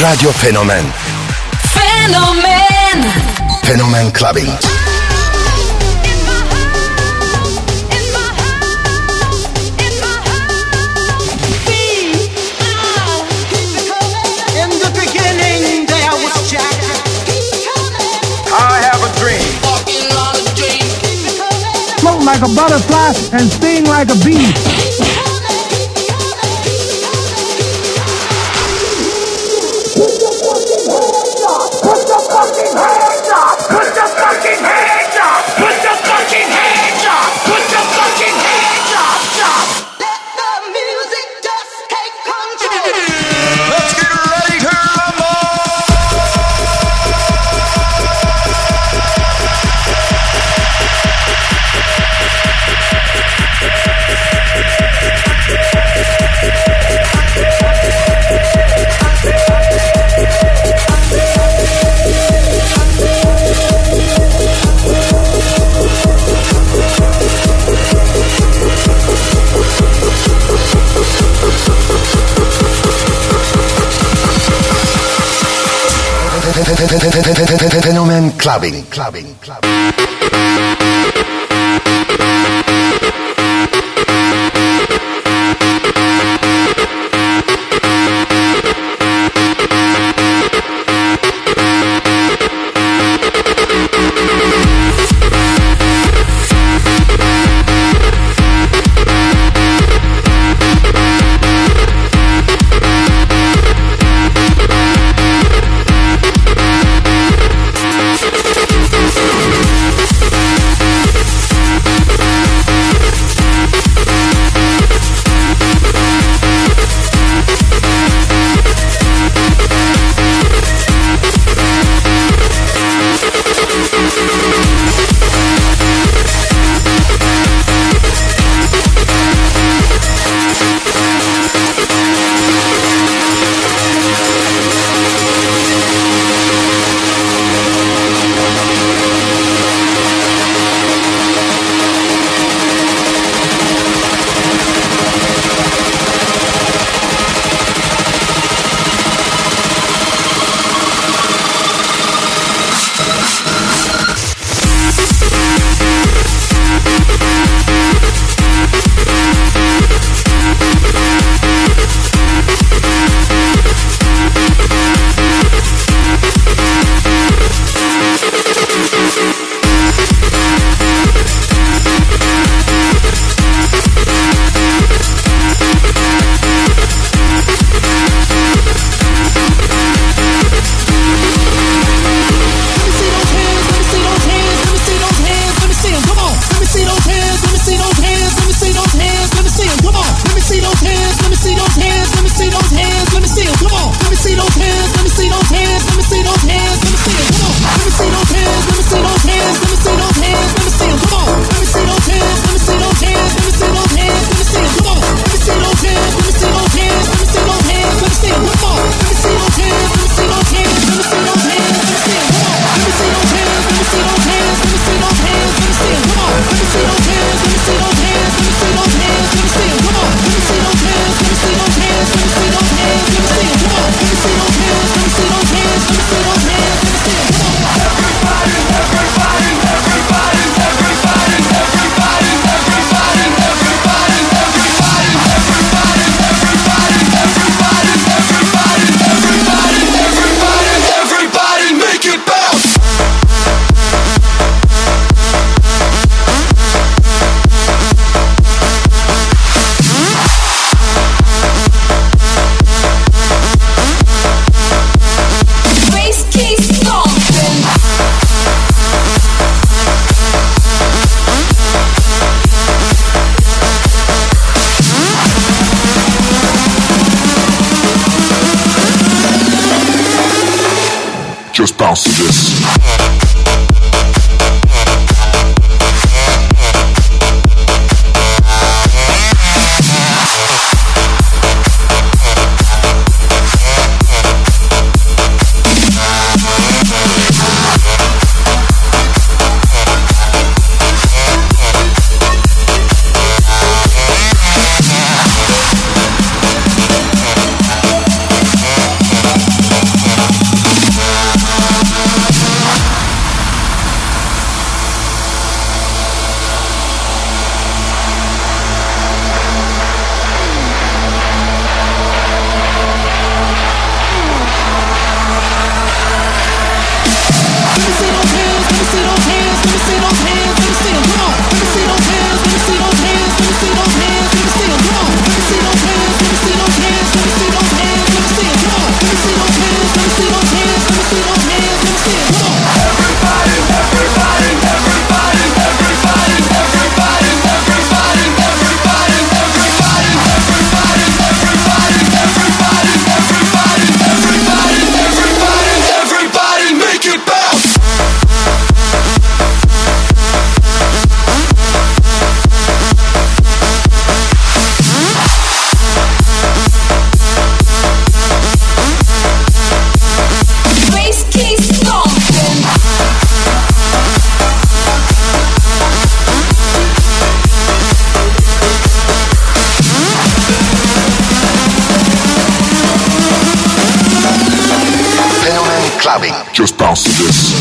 Radyo Fenomen. Fenomen. Fenomen Clubbin'. Like a butterfly and sting like a bee. Put your fucking hands up! Put your fucking hands up! Put your fucking hands up! Put your fucking hands up! Put your fucking hands up! Stop! Let the music just take control. Let's get ready to rumble. Fenomen Clubbin'. Just bounce to this. Clubbing. Just bounce to this.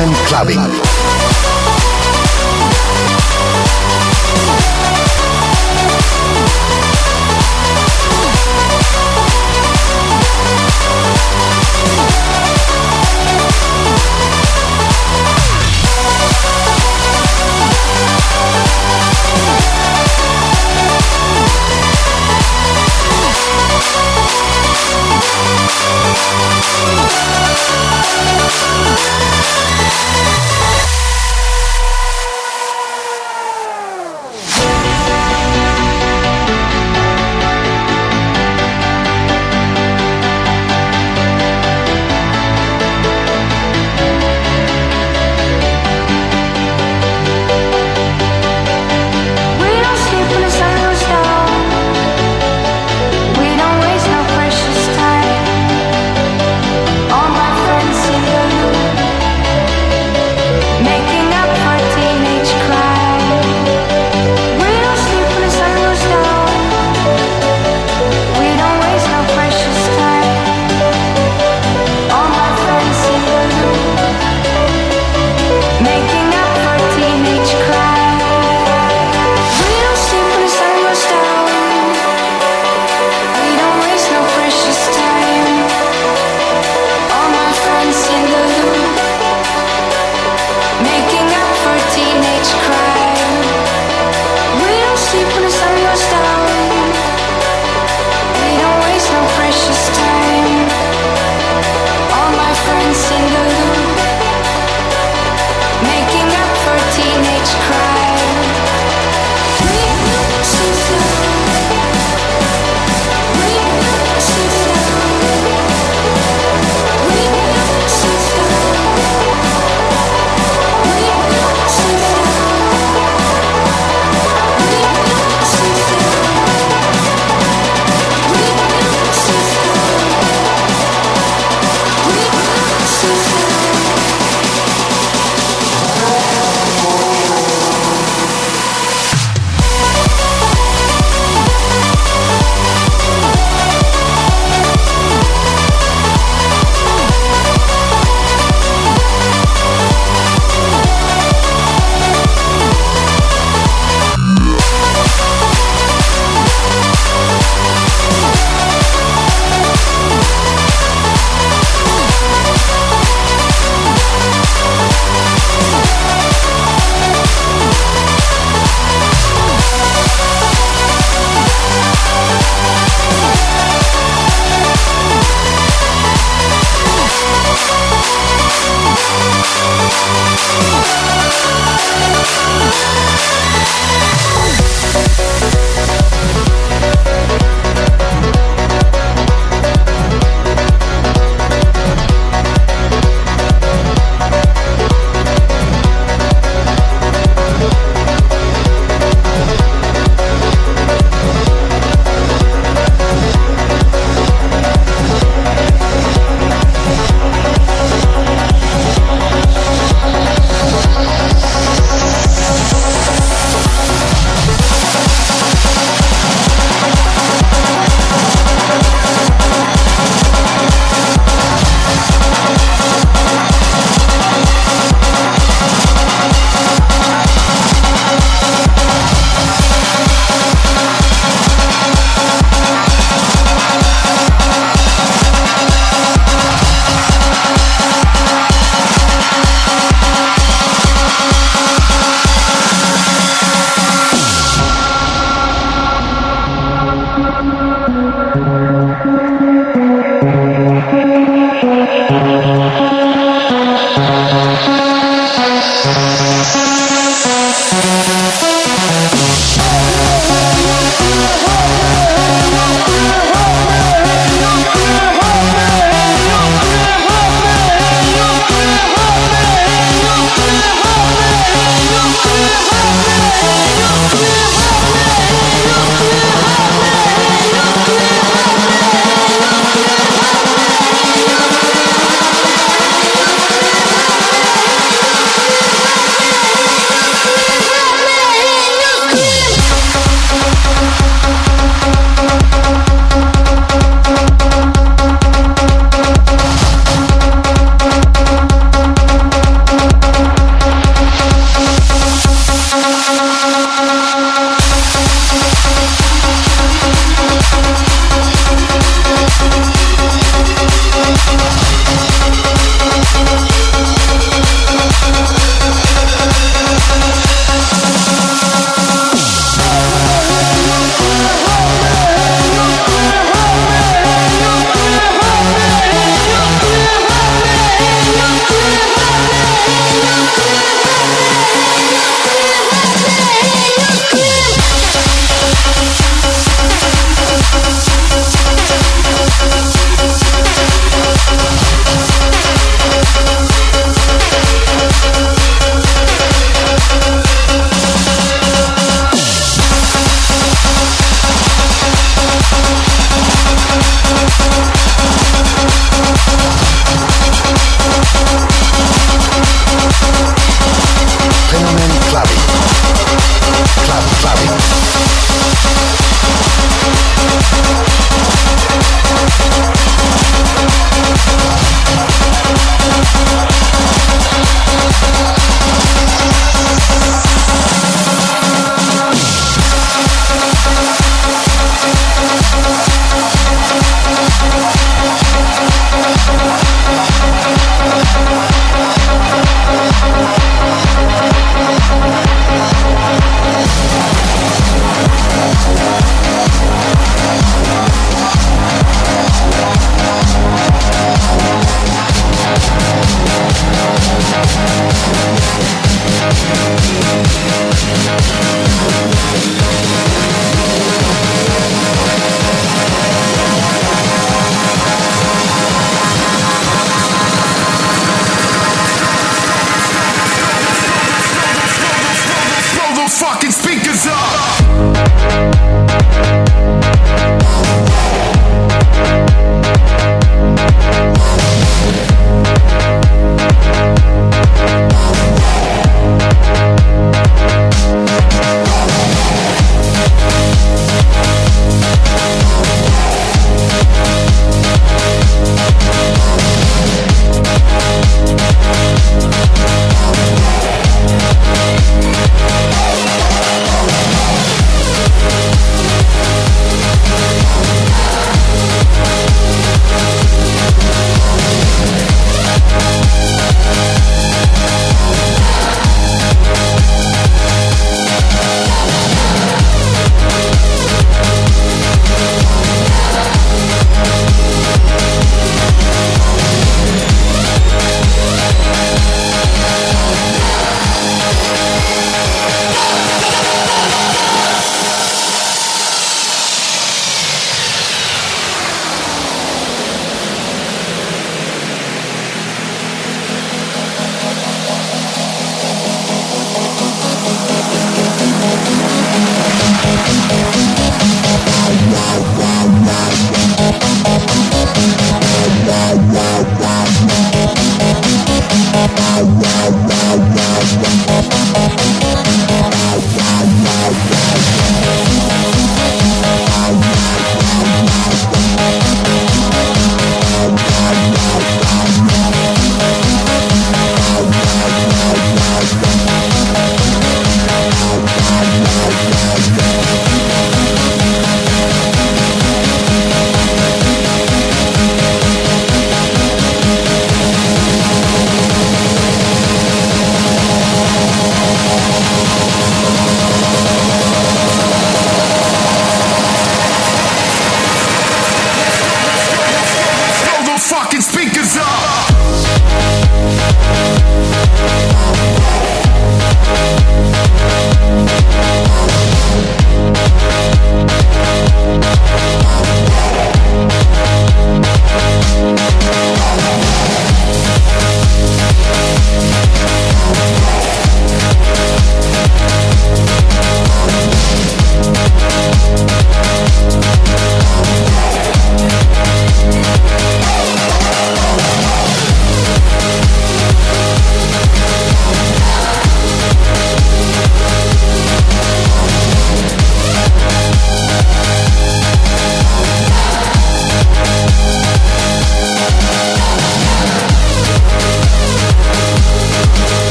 Fenomen Clubbin'.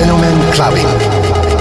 Fenomen Clubbin'.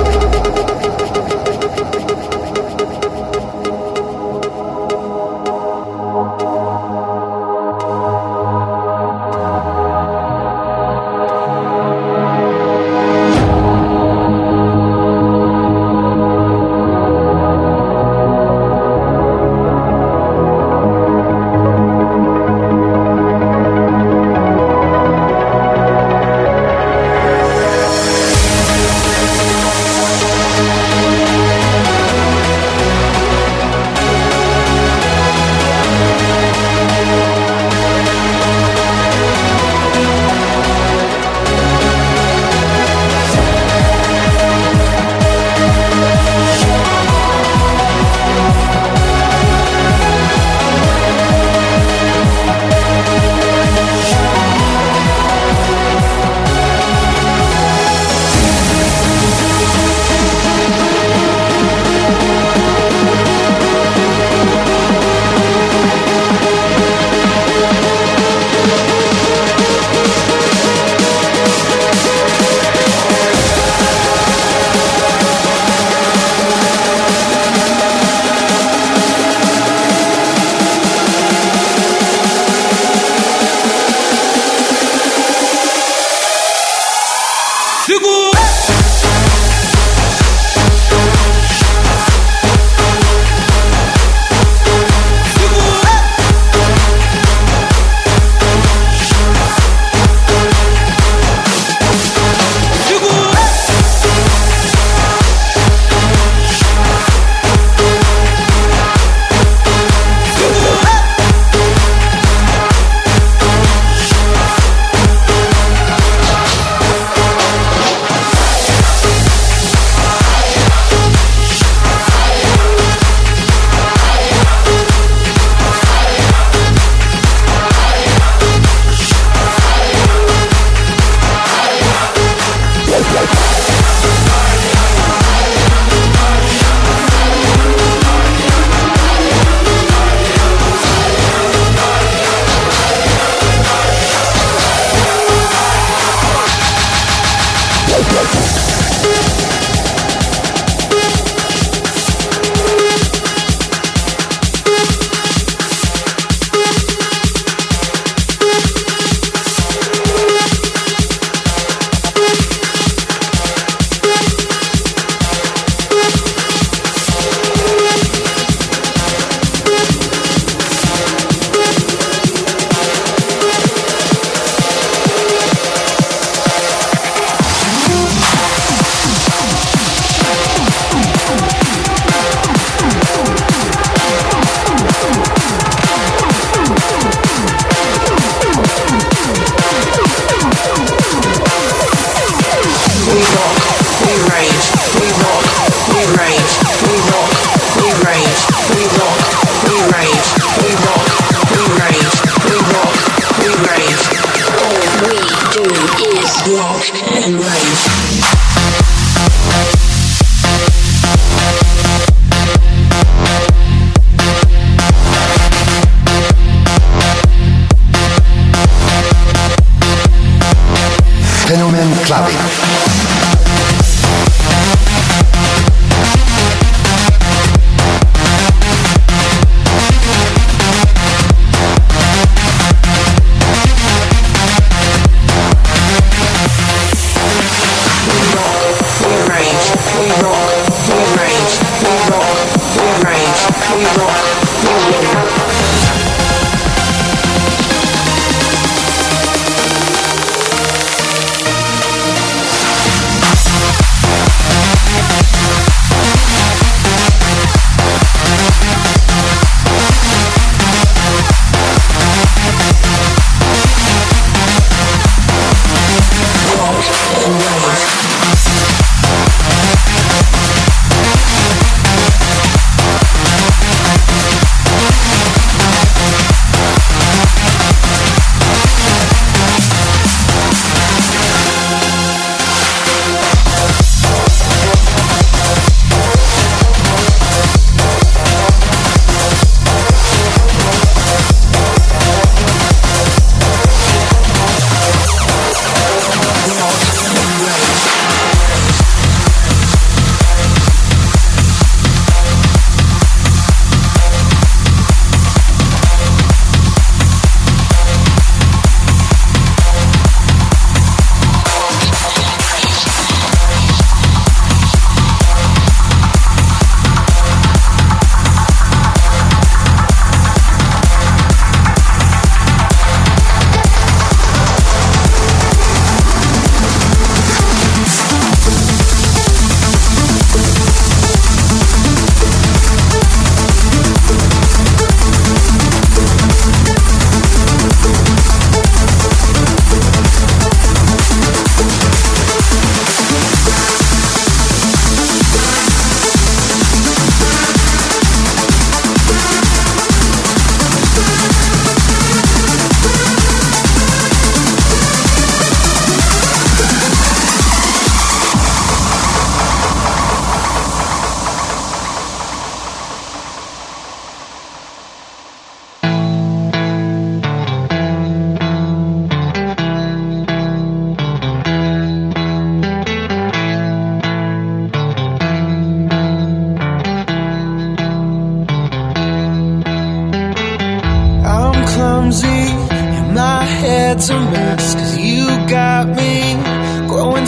We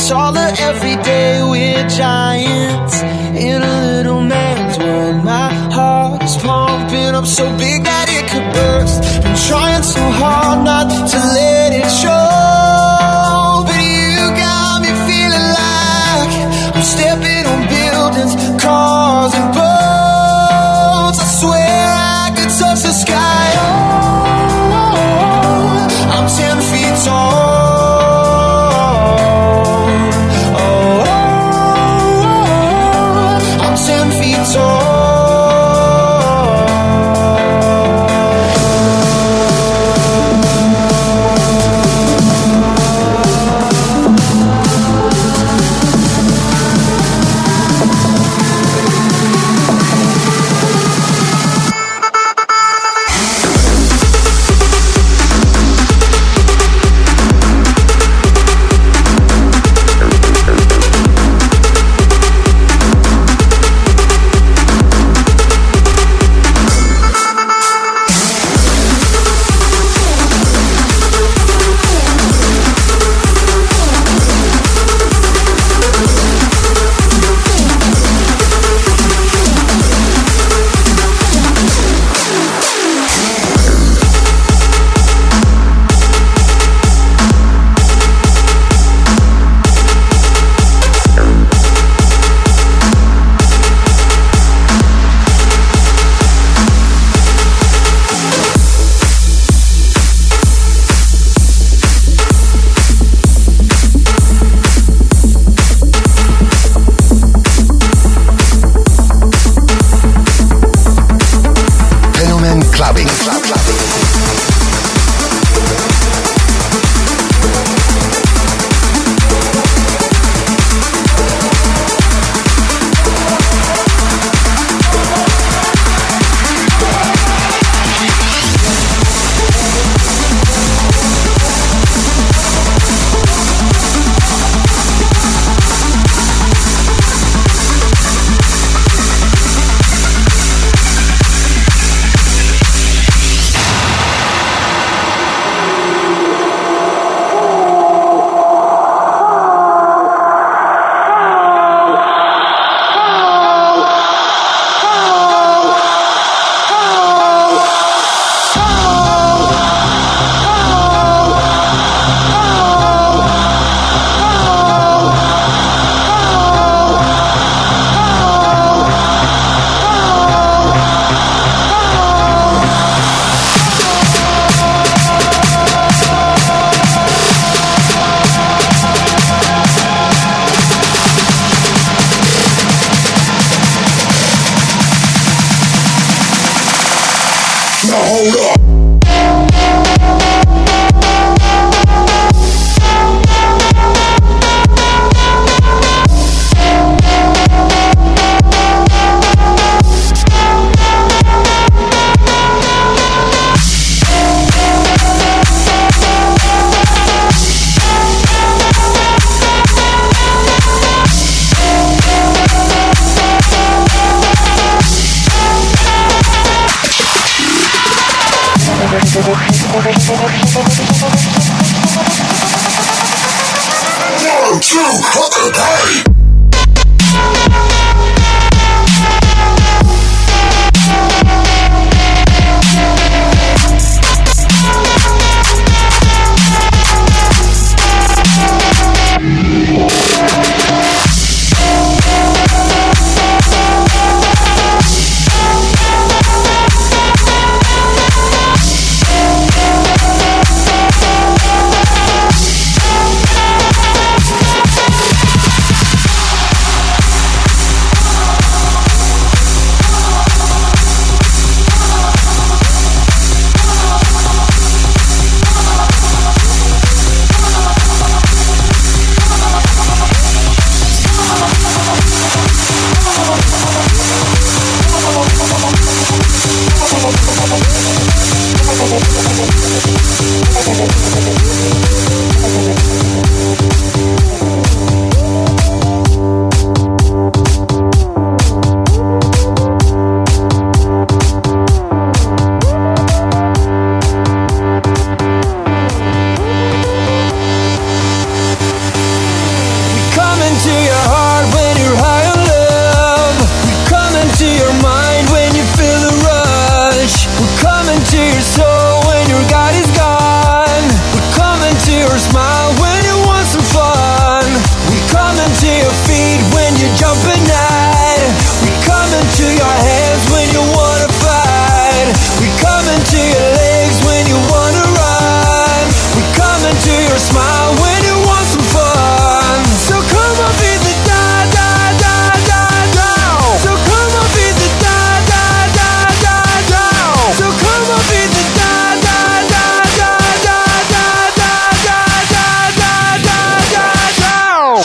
taller every day. We're giants in a little man's world. My heart is pumping up so big that it could burst. I'm trying so hard not to let it show, but you got me feeling like I'm stepping on buildings, cars and boats. I swear I could touch the sky. Oh, I'm 10 feet tall.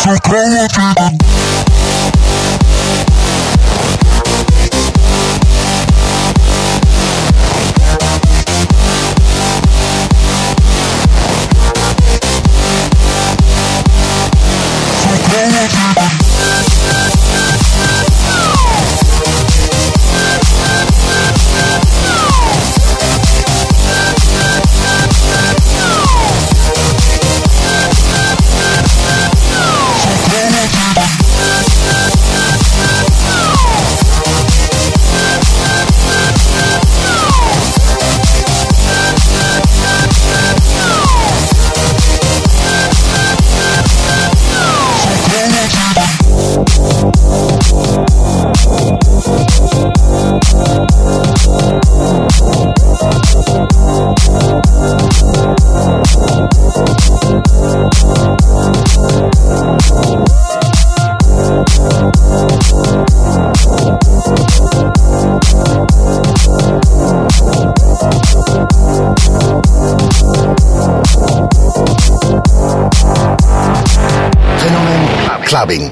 Sokulmadım. Clubbing.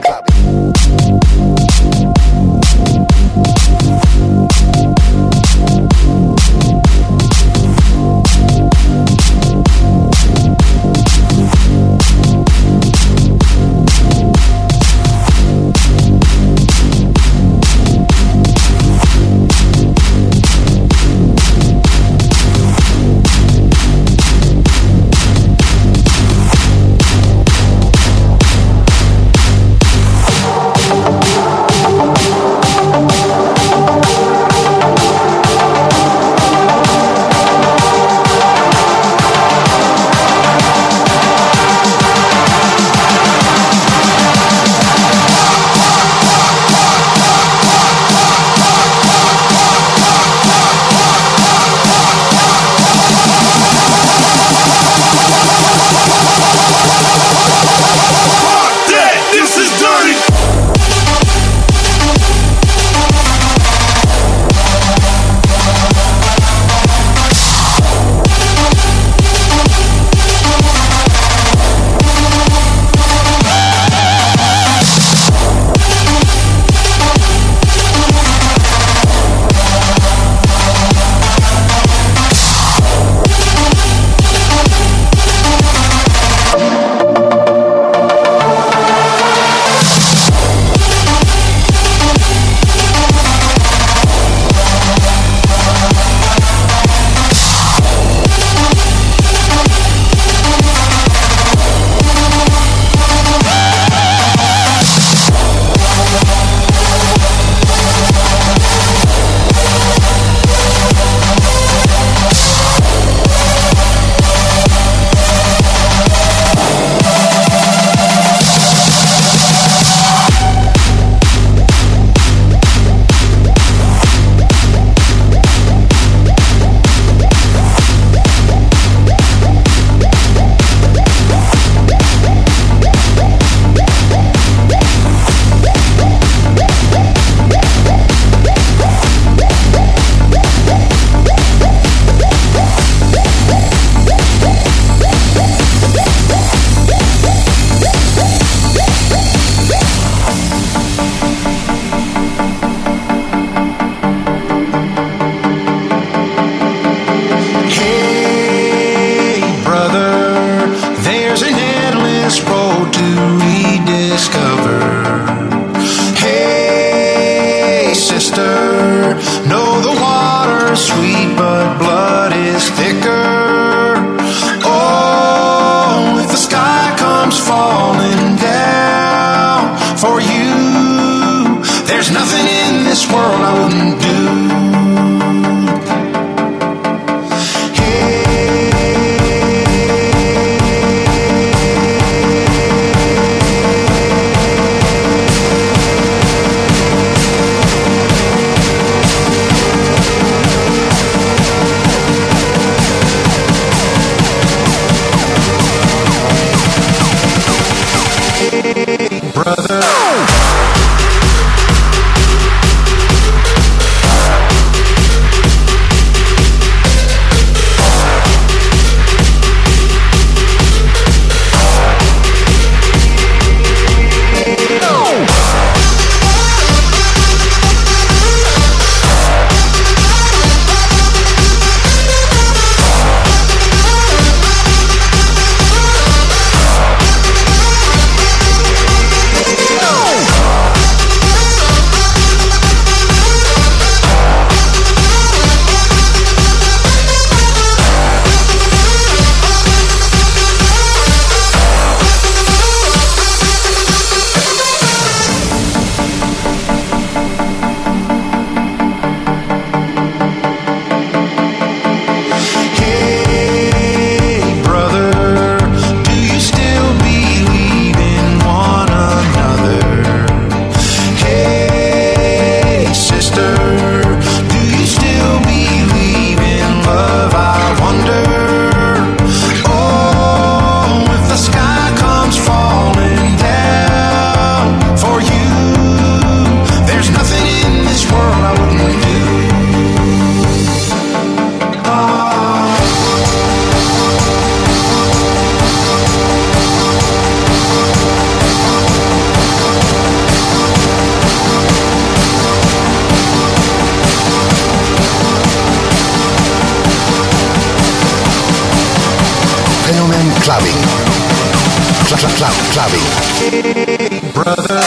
Brother. Clubbin'. Brother.